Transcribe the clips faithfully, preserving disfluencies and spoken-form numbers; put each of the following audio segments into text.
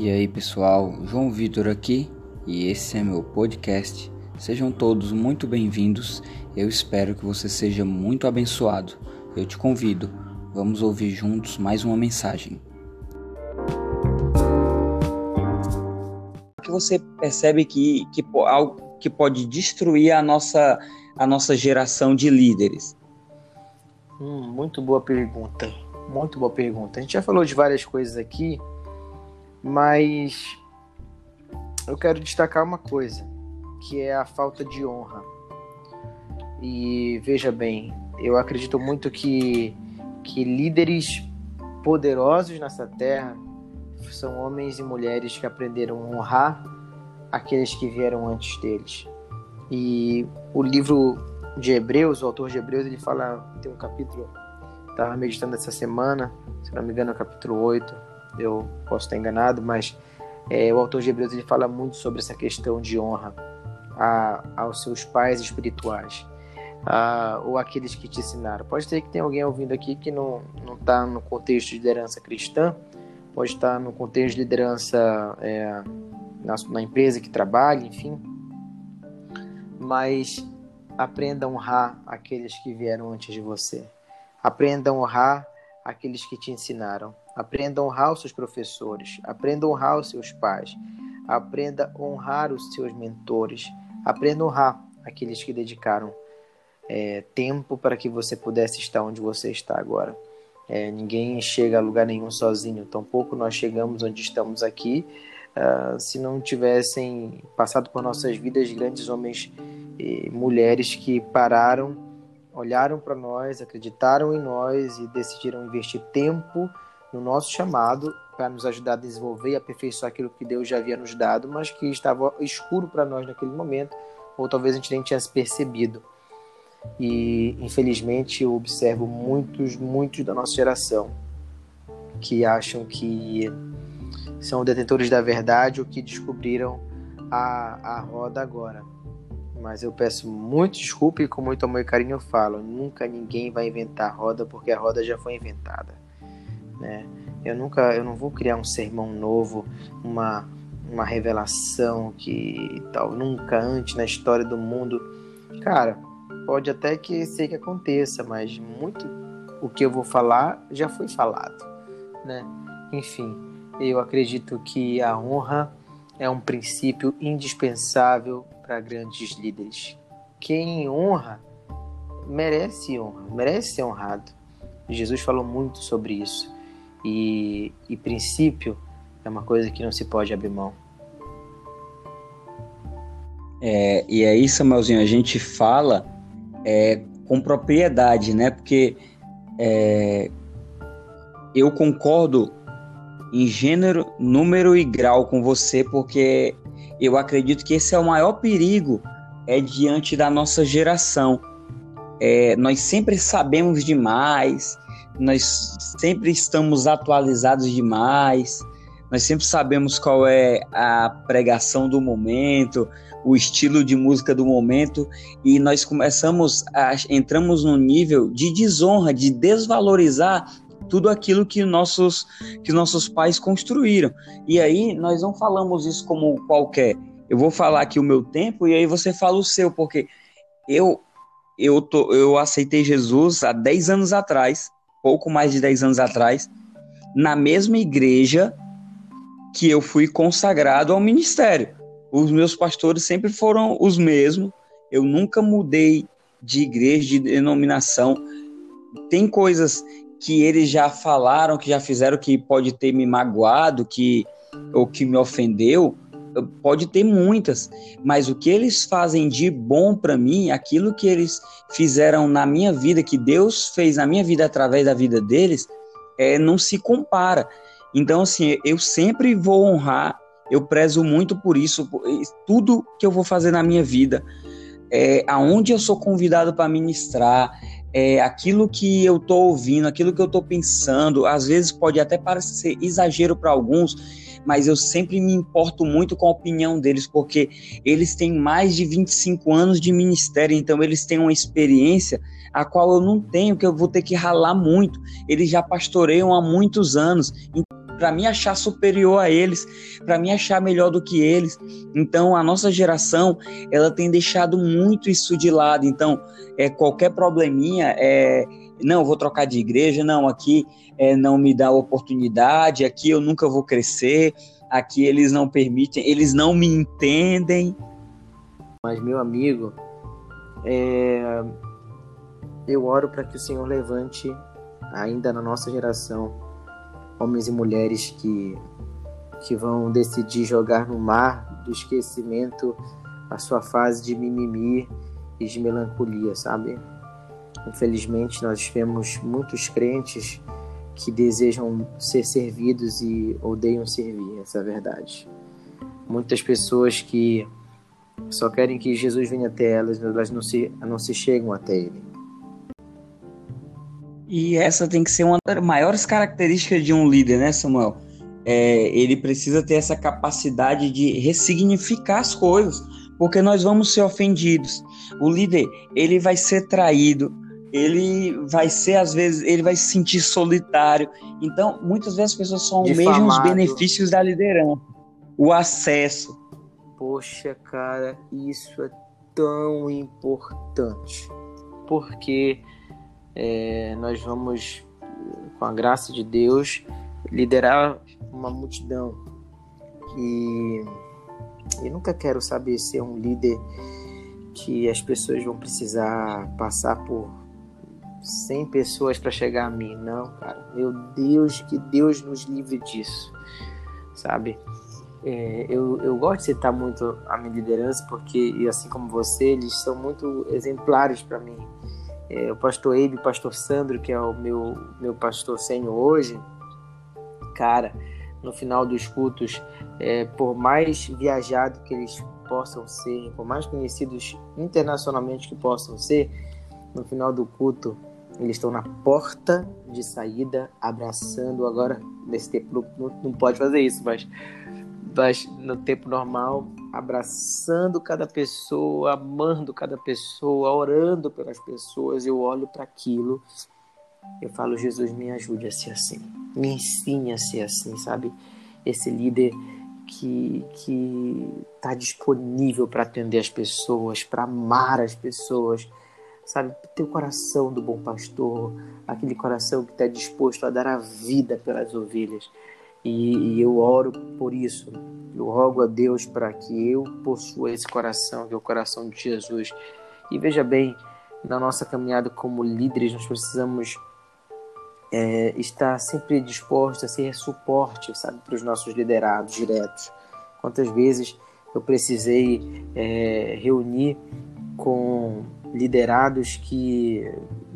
E aí pessoal, João Vitor aqui e esse é meu podcast. Sejam todos muito bem-vindos, eu espero que você seja muito abençoado. Eu te convido, vamos ouvir juntos mais uma mensagem. Que você percebe que, que algo que pode destruir a nossa, a nossa geração de líderes? Hum, muito boa pergunta, muito boa pergunta. A gente já falou de várias coisas aqui, mas eu quero destacar uma coisa, que é a falta de honra. E veja bem, eu acredito muito que, que líderes poderosos nessa terra são homens e mulheres que aprenderam a honrar aqueles que vieram antes deles. E o livro de Hebreus, o autor de Hebreus, ele fala, tem um capítulo, estava meditando essa semana, se não me engano é o capítulo oito, eu posso estar enganado, mas é, o autor de Hebreus ele fala muito sobre essa questão de honra a, aos seus pais espirituais, a, ou aqueles que te ensinaram. Pode ser que tenha alguém ouvindo aqui que não está no contexto de liderança cristã, pode estar no contexto de liderança é, na, na empresa que trabalha, enfim, mas aprenda a honrar aqueles que vieram antes de você, aprenda a honrar aqueles que te ensinaram, aprenda a honrar os seus professores, aprenda a honrar os seus pais, aprenda a honrar os seus mentores, aprenda a honrar aqueles que dedicaram é, tempo para que você pudesse estar onde você está agora. É, ninguém chega a lugar nenhum sozinho, tampouco nós chegamos onde estamos aqui uh, se não tivessem passado por nossas vidas grandes homens e mulheres que pararam, olharam para nós, acreditaram em nós e decidiram investir tempo no nosso chamado para nos ajudar a desenvolver e aperfeiçoar aquilo que Deus já havia nos dado, mas que estava escuro para nós naquele momento, ou talvez a gente nem tivesse percebido. E, infelizmente, eu observo muitos, muitos da nossa geração que acham que são detentores da verdade ou que descobriram a, a roda agora. Mas eu peço muito desculpa e com muito amor e carinho eu falo, nunca ninguém vai inventar a roda porque a roda já foi inventada, né? Eu, nunca, eu não vou criar um sermão novo, uma, uma revelação que tal, nunca antes na história do mundo. Cara, pode até que ser que aconteça, mas muito o que eu vou falar já foi falado, né? Enfim, eu acredito que a honra é um princípio indispensável para grandes líderes. Quem honra, merece honra, merece ser honrado. Jesus falou muito sobre isso. E, e princípio é uma coisa que não se pode abrir mão. É, e aí, Samuelzinho, a gente fala... É, com propriedade, né? Porque é, eu concordo em gênero, número e grau com você, porque eu acredito que esse é o maior perigo é, diante da nossa geração. É, nós sempre sabemos demais, nós sempre estamos atualizados demais, nós sempre sabemos qual é a pregação do momento, o estilo de música do momento, e nós começamos, a, entramos num nível de desonra, de desvalorizar tudo aquilo que nossos, que nossos pais construíram. E aí nós não falamos isso como qualquer, eu vou falar aqui o meu tempo e aí você fala o seu, porque eu, eu, tô, eu aceitei Jesus há dez anos atrás, pouco mais de dez anos atrás, na mesma igreja que eu fui consagrado ao ministério. Os meus pastores sempre foram os mesmos, eu nunca mudei de igreja, de denominação. Tem coisas que eles já falaram, que já fizeram, que pode ter me magoado, que, ou que me ofendeu, pode ter muitas, mas o que eles fazem de bom para mim, aquilo que eles fizeram na minha vida, que Deus fez na minha vida através da vida deles, é, não se compara. Então, assim, eu sempre vou honrar, eu prezo muito por isso, por tudo que eu vou fazer na minha vida, é, aonde eu sou convidado para ministrar, é, aquilo que eu estou ouvindo, aquilo que eu estou pensando, às vezes pode até parecer exagero para alguns, mas eu sempre me importo muito com a opinião deles, porque eles têm mais de vinte e cinco anos de ministério, então eles têm uma experiência a qual eu não tenho, que eu vou ter que ralar muito, eles já pastoreiam há muitos anos, então para me achar superior a eles, para me achar melhor do que eles. Então, a nossa geração, ela tem deixado muito isso de lado. Então, é, qualquer probleminha, é, não, eu vou trocar de igreja, não, aqui é, não me dá oportunidade, aqui eu nunca vou crescer, aqui eles não permitem, eles não me entendem. Mas, meu amigo, é... eu oro para que o Senhor levante ainda na nossa geração homens e mulheres que, que vão decidir jogar no mar do esquecimento a sua fase de mimimi e de melancolia, sabe? Infelizmente, nós vemos muitos crentes que desejam ser servidos e odeiam servir, essa é a verdade. Muitas pessoas que só querem que Jesus venha até elas, elas não se, não se chegam até Ele. E essa tem que ser uma das maiores características de um líder, né, Samuel? É, ele precisa ter essa capacidade de ressignificar as coisas, porque nós vamos ser ofendidos. O líder, ele vai ser traído, ele vai ser, às vezes, ele vai se sentir solitário. Então, muitas vezes as pessoas só almejam os benefícios da liderança, o acesso. Poxa, cara, isso é tão importante, porque é, nós vamos, com a graça de Deus, liderar uma multidão. E eu nunca quero, saber, ser um líder que as pessoas vão precisar passar por cem pessoas para chegar a mim. Não, cara, meu Deus, que Deus nos livre disso, sabe? É, eu, eu gosto de citar muito a minha liderança, porque, e assim como você, eles são muito exemplares para mim. É, o pastor Abe, o pastor Sandro, que é o meu, meu pastor sênior hoje, cara, no final dos cultos, é, por mais viajado que eles possam ser, por mais conhecidos internacionalmente que possam ser, no final do culto, eles estão na porta de saída, abraçando. Agora, nesse tempo, não, não pode fazer isso, mas... no tempo normal, abraçando cada pessoa, amando cada pessoa, orando pelas pessoas. Eu olho para aquilo, eu falo, Jesus, me ajude a ser assim, me ensine a ser assim, sabe? Esse líder que que está disponível para atender as pessoas, para amar as pessoas, sabe? Ter o coração do bom pastor, aquele coração que está disposto a dar a vida pelas ovelhas. E, e eu oro por isso. Eu rogo a Deus para que eu possua esse coração, que é o coração de Jesus. E veja bem, na nossa caminhada como líderes, nós precisamos é, estar sempre dispostos a ser suporte, sabe, para os nossos liderados diretos. Quantas vezes eu precisei é, reunir com liderados que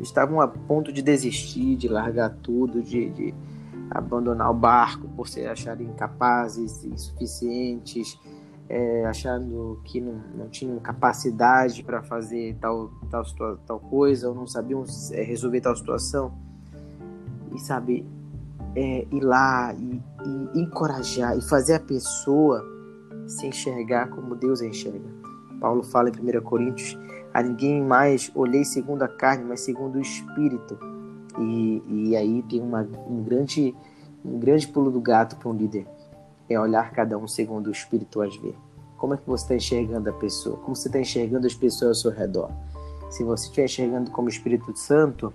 estavam a ponto de desistir, de largar tudo, de... de abandonar o barco por se acharem incapazes, insuficientes, é, achando que não, não tinham capacidade para fazer tal, tal, tal coisa, ou não sabiam resolver tal situação. E, sabe, é, ir lá e, e encorajar, e fazer a pessoa se enxergar como Deus a enxerga. Paulo fala em Primeira Coríntios, a ninguém mais olhei segundo a carne, mas segundo o Espírito. E, e aí tem uma, um, grande, um grande pulo do gato para um líder. É olhar cada um segundo o Espírito as vê. Como é que você está enxergando a pessoa? Como você está enxergando as pessoas ao seu redor? Se você estiver enxergando como Espírito Santo,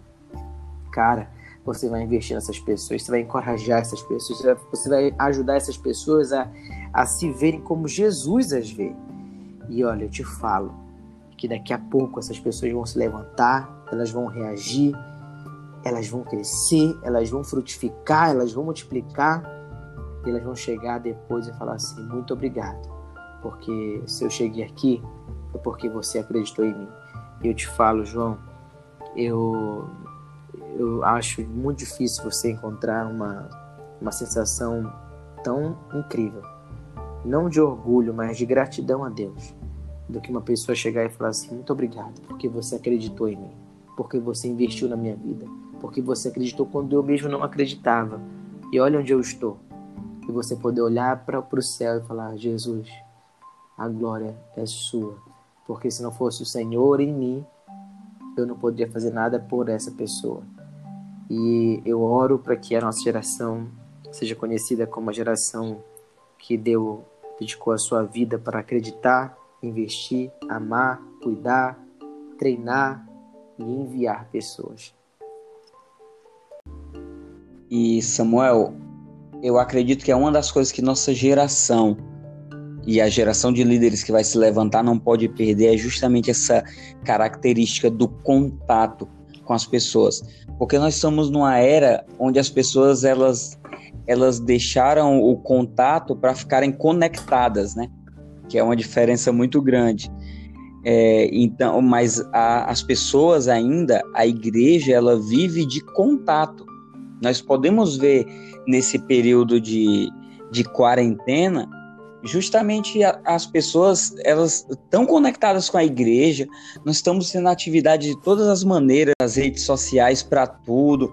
cara, você vai investir nessas pessoas, você vai encorajar essas pessoas, você vai, você vai ajudar essas pessoas a, a se verem como Jesus as vê. E olha, eu te falo que daqui a pouco essas pessoas vão se levantar, elas vão reagir, elas vão crescer, elas vão frutificar, elas vão multiplicar, e elas vão chegar depois e falar assim, muito obrigado, porque se eu cheguei aqui, é porque você acreditou em mim. E eu te falo, João, eu, eu acho muito difícil você encontrar uma, uma sensação tão incrível, não de orgulho, mas de gratidão a Deus, do que uma pessoa chegar e falar assim, muito obrigado, porque você acreditou em mim, porque você investiu na minha vida, porque você acreditou quando eu mesmo não acreditava. E olha onde eu estou. E você poder olhar para o céu e falar, Jesus, a glória é sua. Porque se não fosse o Senhor em mim, eu não poderia fazer nada por essa pessoa. E eu oro para que a nossa geração seja conhecida como a geração que deu, dedicou a sua vida para acreditar, investir, amar, cuidar, treinar e enviar pessoas. E Samuel, eu acredito que é uma das coisas que nossa geração e a geração de líderes que vai se levantar não pode perder é justamente essa característica do contato com as pessoas, porque nós estamos numa era onde as pessoas elas, elas deixaram o contato para ficarem conectadas, né? Que é uma diferença muito grande. É, então, mas a, as pessoas ainda, a igreja, ela vive de contato. Nós podemos ver nesse período de, de quarentena, justamente a, as pessoas elas estão conectadas com a igreja, nós estamos tendo atividade de todas as maneiras, as redes sociais para tudo,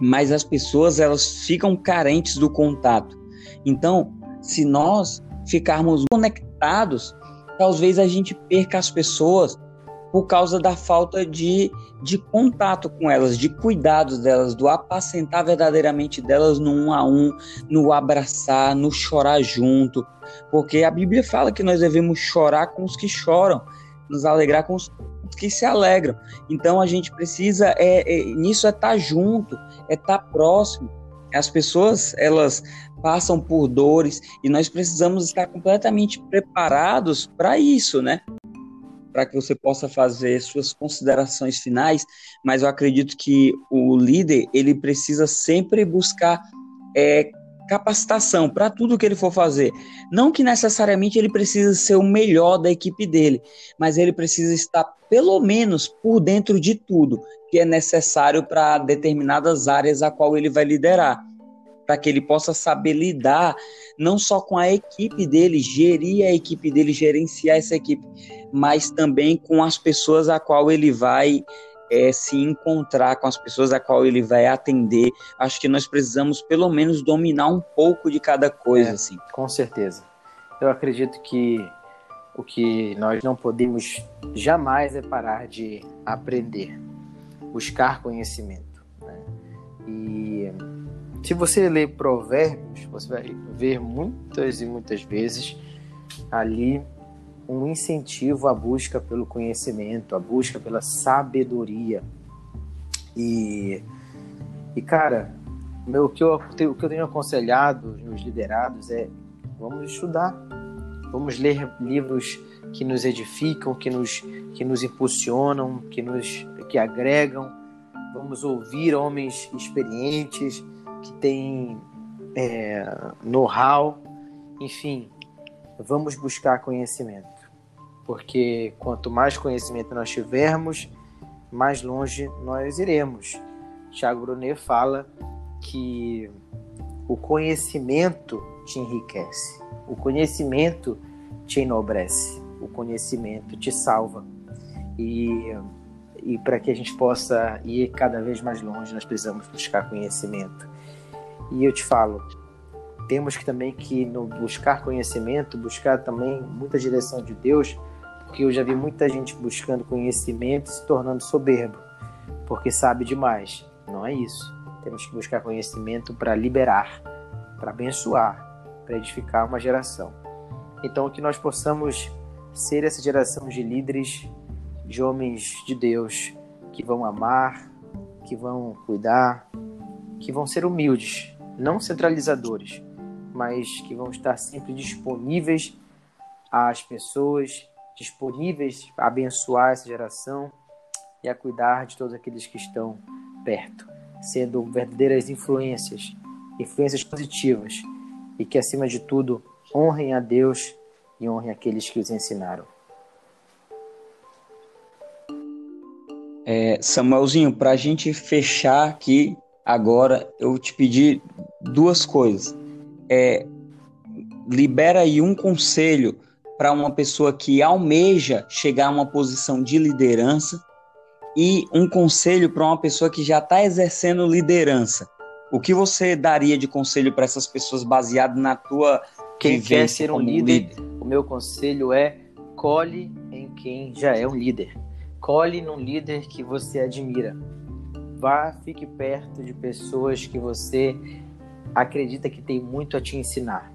mas as pessoas elas ficam carentes do contato. Então, se nós ficarmos conectados, talvez a gente perca as pessoas por causa da falta de, de contato com elas, de cuidados delas, do apacentar verdadeiramente delas no um a um, no abraçar, no chorar junto. Porque a Bíblia fala que nós devemos chorar com os que choram, nos alegrar com os que se alegram. Então a gente precisa, é, é, nisso é estar junto, é estar próximo. As pessoas, elas passam por dores e nós precisamos estar completamente preparados para isso, né? Para que você possa fazer suas considerações finais, mas eu acredito que o líder, ele precisa sempre buscar é, capacitação para tudo que ele for fazer. Não que necessariamente ele precisa ser o melhor da equipe dele, mas ele precisa estar pelo menos por dentro de tudo que é necessário para determinadas áreas a qual ele vai liderar, para que ele possa saber lidar não só com a equipe dele, gerir a equipe dele, gerenciar essa equipe, mas também com as pessoas a qual ele vai é, se encontrar, com as pessoas a qual ele vai atender. Acho que nós precisamos pelo menos dominar um pouco de cada coisa. É, assim. Com certeza. Eu acredito que o que nós não podemos jamais é parar de aprender, buscar conhecimento, né? E se você ler Provérbios, você vai ver muitas e muitas vezes ali um incentivo à busca pelo conhecimento, à busca pela sabedoria. E, e cara, meu, o, que eu, o que eu tenho aconselhado nos liderados é: vamos estudar, vamos ler livros que nos edificam, que nos, que nos impulsionam, que nos que agregam, vamos ouvir homens experientes que têm é, know-how, enfim, vamos buscar conhecimento, porque quanto mais conhecimento nós tivermos, mais longe nós iremos. Tiago Brunet fala que o conhecimento te enriquece, o conhecimento te enobrece, o conhecimento te salva. E E para que a gente possa ir cada vez mais longe, nós precisamos buscar conhecimento. E eu te falo, temos que também que no buscar conhecimento, buscar também muita direção de Deus, porque eu já vi muita gente buscando conhecimento e se tornando soberbo, porque sabe demais. Não é isso. Temos que buscar conhecimento para liberar, para abençoar, para edificar uma geração. Então, que nós possamos ser essa geração de líderes, de homens de Deus, que vão amar, que vão cuidar, que vão ser humildes, não centralizadores, mas que vão estar sempre disponíveis às pessoas, disponíveis a abençoar essa geração e a cuidar de todos aqueles que estão perto, sendo verdadeiras influências, influências positivas, e que, acima de tudo, honrem a Deus e honrem aqueles que os ensinaram. É, Samuelzinho, para a gente fechar aqui agora, eu te pedi duas coisas. É, libera aí um conselho para uma pessoa que almeja chegar a uma posição de liderança e um conselho para uma pessoa que já está exercendo liderança. O que você daria de conselho para essas pessoas baseado na tua quem quer ser um líder, líder? O meu conselho é: colhe em quem já é um líder. Colhe num líder que você admira. Vá, fique perto de pessoas que você acredita que tem muito a te ensinar.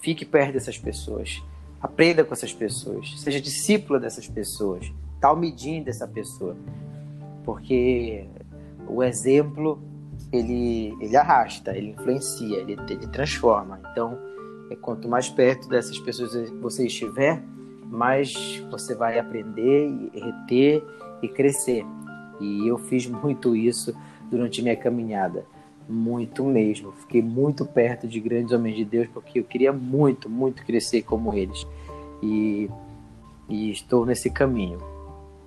Fique perto dessas pessoas. Aprenda com essas pessoas. Seja discípula dessas pessoas. Talmidim dessa pessoa. Porque o exemplo, ele, ele arrasta, ele influencia, ele, ele transforma. Então, quanto mais perto dessas pessoas você estiver, mais você vai aprender, reter e crescer. E eu fiz muito isso durante minha caminhada. Muito mesmo. Fiquei muito perto de grandes homens de Deus, porque eu queria muito, muito crescer como eles. E, e estou nesse caminho.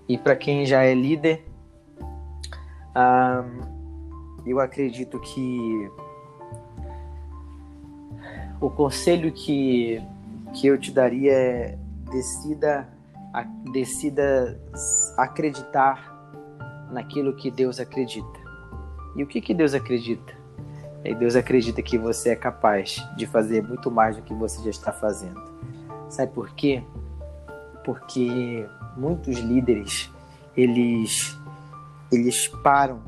E para quem já é líder, ah, eu acredito que o conselho que, que eu te daria é decida, a, decida acreditar naquilo que Deus acredita. E o que, que Deus acredita? É, Deus acredita que você é capaz de fazer muito mais do que você já está fazendo. Sabe por quê? Porque muitos líderes, eles, eles param,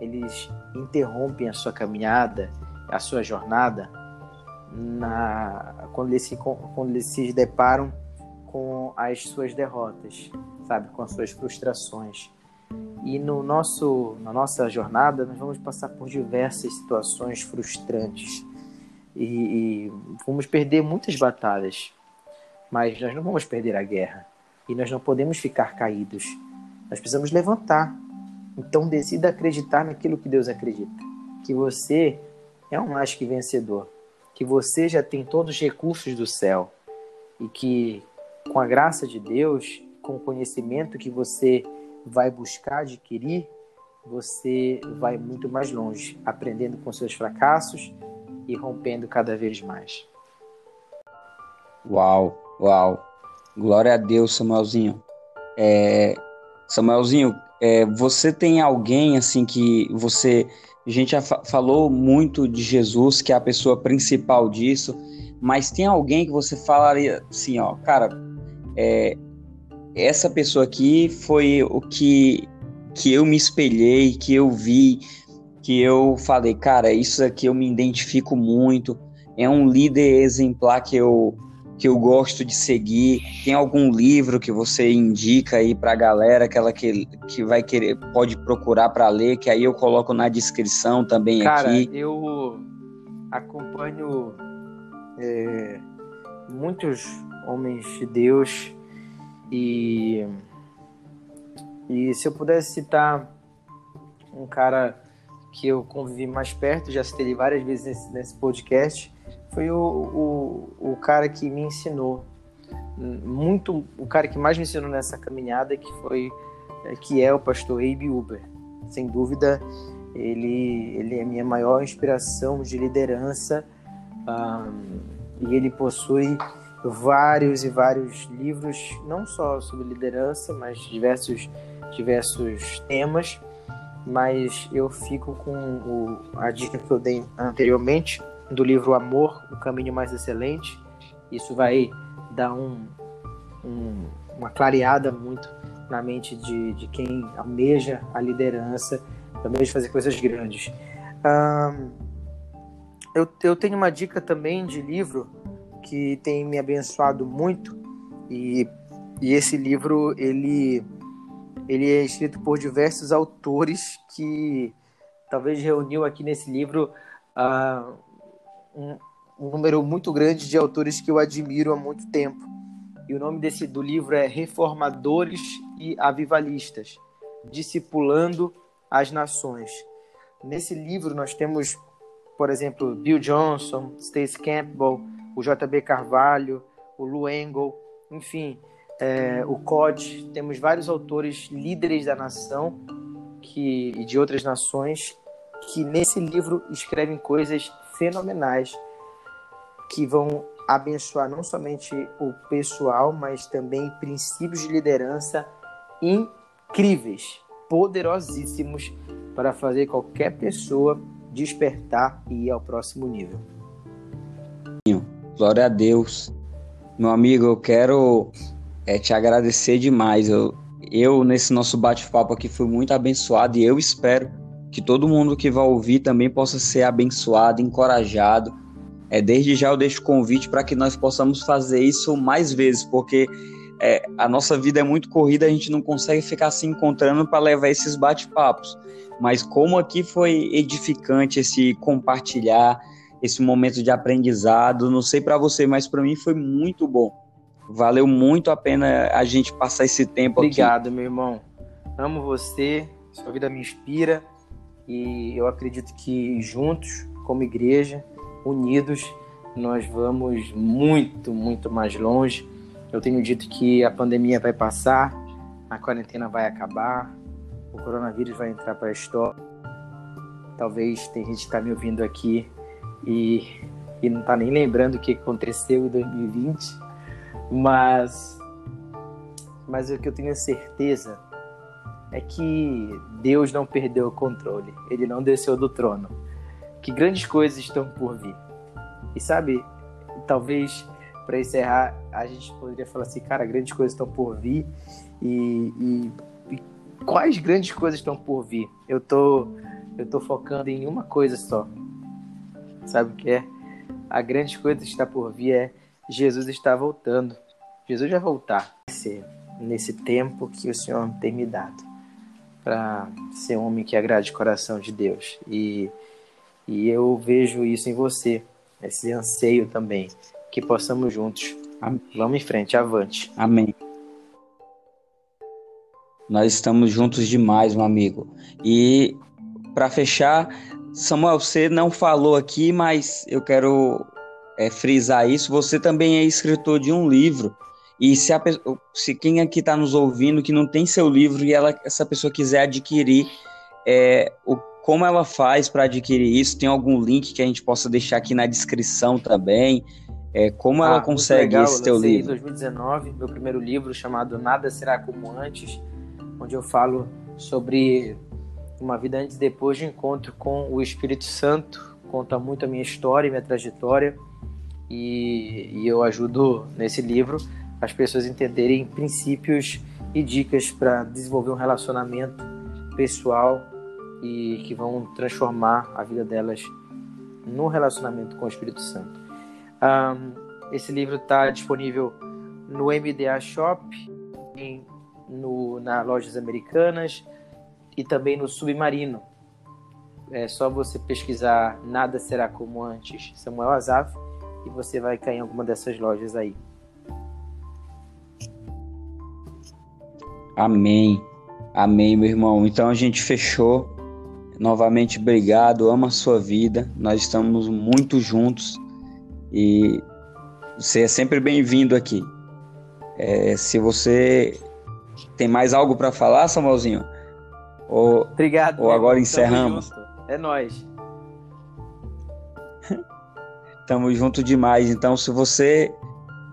eles interrompem a sua caminhada, a sua jornada, na, quando, eles se, quando eles se deparam com as suas derrotas, sabe? Com as suas frustrações. E no nosso, na nossa jornada, nós vamos passar por diversas situações frustrantes. E, e vamos perder muitas batalhas. Mas nós não vamos perder a guerra. E nós não podemos ficar caídos. Nós precisamos levantar. Então, decida acreditar naquilo que Deus acredita. Que você é um mais que vencedor. Que você já tem todos os recursos do céu. E que, com a graça de Deus, com o conhecimento que você vai buscar adquirir, você vai muito mais longe, aprendendo com seus fracassos e rompendo cada vez mais. Uau, uau. Glória a Deus, Samuelzinho. É, Samuelzinho, é, você tem alguém assim que você... A gente já fa- falou muito de Jesus, que é a pessoa principal disso, mas tem alguém que você falaria assim, ó, cara, é... essa pessoa aqui foi o que, que eu me espelhei, que eu vi, que eu falei, cara, isso aqui eu me identifico muito, é um líder exemplar que eu, que eu gosto de seguir. Tem algum livro que você indica aí pra galera, aquela que, que vai querer, pode procurar pra ler, que aí eu coloco na descrição também, cara, aqui. Cara, eu acompanho é, muitos homens de Deus. E, e se eu pudesse citar um cara que eu convivi mais perto, já citei várias vezes nesse, nesse podcast, foi o, o, o cara que me ensinou muito, o cara que mais me ensinou nessa caminhada, que, foi, que é o pastor Abe Uber. Sem dúvida, ele, ele é a minha maior inspiração de liderança, um, e ele possui vários e vários livros, não só sobre liderança, mas diversos, diversos temas. Mas eu fico com o, a dica que eu dei anteriormente, do livro Amor, o caminho mais excelente. Isso vai dar um, um, uma clareada muito na mente de, de quem almeja a liderança, almeja fazer coisas grandes. Hum, eu, eu tenho uma dica também de livro que tem me abençoado muito, e, e esse livro ele, ele é escrito por diversos autores que talvez reuniu aqui nesse livro uh, um, um número muito grande de autores que eu admiro há muito tempo, e o nome desse, do livro é Reformadores e Avivalistas Discipulando as Nações. Nesse livro nós temos, por exemplo, Bill Johnson, Stacey Campbell, o J B Carvalho, o Lou Engel, enfim, é, o C O D. Temos vários autores, líderes da nação que, e de outras nações, que nesse livro escrevem coisas fenomenais que vão abençoar não somente o pessoal, mas também princípios de liderança incríveis, poderosíssimos, para fazer qualquer pessoa despertar e ir ao próximo nível. Glória a Deus. Meu amigo, eu quero é, te agradecer demais. Eu, eu, nesse nosso bate-papo aqui, fui muito abençoado, e eu espero que todo mundo que vai ouvir também possa ser abençoado, encorajado. É, desde já eu deixo o convite para que nós possamos fazer isso mais vezes, porque é, a nossa vida é muito corrida, a gente não consegue ficar se encontrando para levar esses bate-papos. Mas como aqui foi edificante esse compartilhar, esse momento de aprendizado, não sei para você, mas para mim foi muito bom. Valeu muito a pena a gente passar esse tempo. Obrigado, aqui. Obrigado, meu irmão. Amo você, sua vida me inspira e eu acredito que juntos, como igreja, unidos, nós vamos muito, muito mais longe. Eu tenho dito que a pandemia vai passar, a quarentena vai acabar, o coronavírus vai entrar para a história. Talvez tem gente que está me ouvindo aqui e, e não está nem lembrando o que aconteceu em dois mil e vinte, mas, mas o que eu tenho certeza é que Deus não perdeu o controle, Ele não desceu do trono, que grandes coisas estão por vir. E sabe, talvez para encerrar, a gente poderia falar assim, cara, grandes coisas estão por vir, e, e, e quais grandes coisas estão por vir? Eu tô, eu tô focando em uma coisa só, sabe o que é? A grande coisa que está por vir é Jesus está voltando. Jesus vai voltar nesse, nesse tempo que o Senhor tem me dado para ser um homem que agrade o coração de Deus. E, e eu vejo isso em você, esse anseio também, que possamos juntos. Amém. Vamos em frente, avante. Amém. Nós estamos juntos demais, meu amigo. E para fechar, Samuel, você não falou aqui, mas eu quero... É, frisar isso, você também é escritor de um livro, e se, a pessoa, se quem aqui está nos ouvindo que não tem seu livro e ela, essa pessoa quiser adquirir, é, o, como ela faz para adquirir isso? Tem algum link que a gente possa deixar aqui na descrição também? É, como ah, ela consegue legal, esse teu livro? Eu lancei em dois mil e dezenove, meu primeiro livro chamado Nada Será Como Antes, onde eu falo sobre uma vida antes e depois de encontro com o Espírito Santo, conta muito a minha história e minha trajetória. E, e eu ajudo nesse livro as pessoas entenderem princípios e dicas para desenvolver um relacionamento pessoal e que vão transformar a vida delas no relacionamento com o Espírito Santo. Um, esse livro está disponível no M D A Shop, em, no, na Lojas Americanas e também no Submarino. É só você pesquisar Nada Será Como Antes, Samuel Azaf, e você vai cair em alguma dessas lojas aí. Amém. Amém, meu irmão. Então a gente fechou. Novamente, obrigado. Amo a sua vida. Nós estamos muito juntos. E você é sempre bem-vindo aqui. É, se você tem mais algo para falar, Samuelzinho? Ou, obrigado. Ou agora encerramos? É nóis. Estamos juntos demais. Então, se você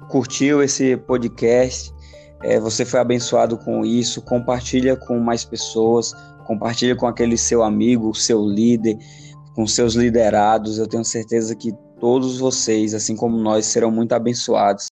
curtiu esse podcast, é, você foi abençoado com isso, compartilha com mais pessoas, compartilha com aquele seu amigo, seu líder, com seus liderados. Eu tenho certeza que todos vocês, assim como nós, serão muito abençoados.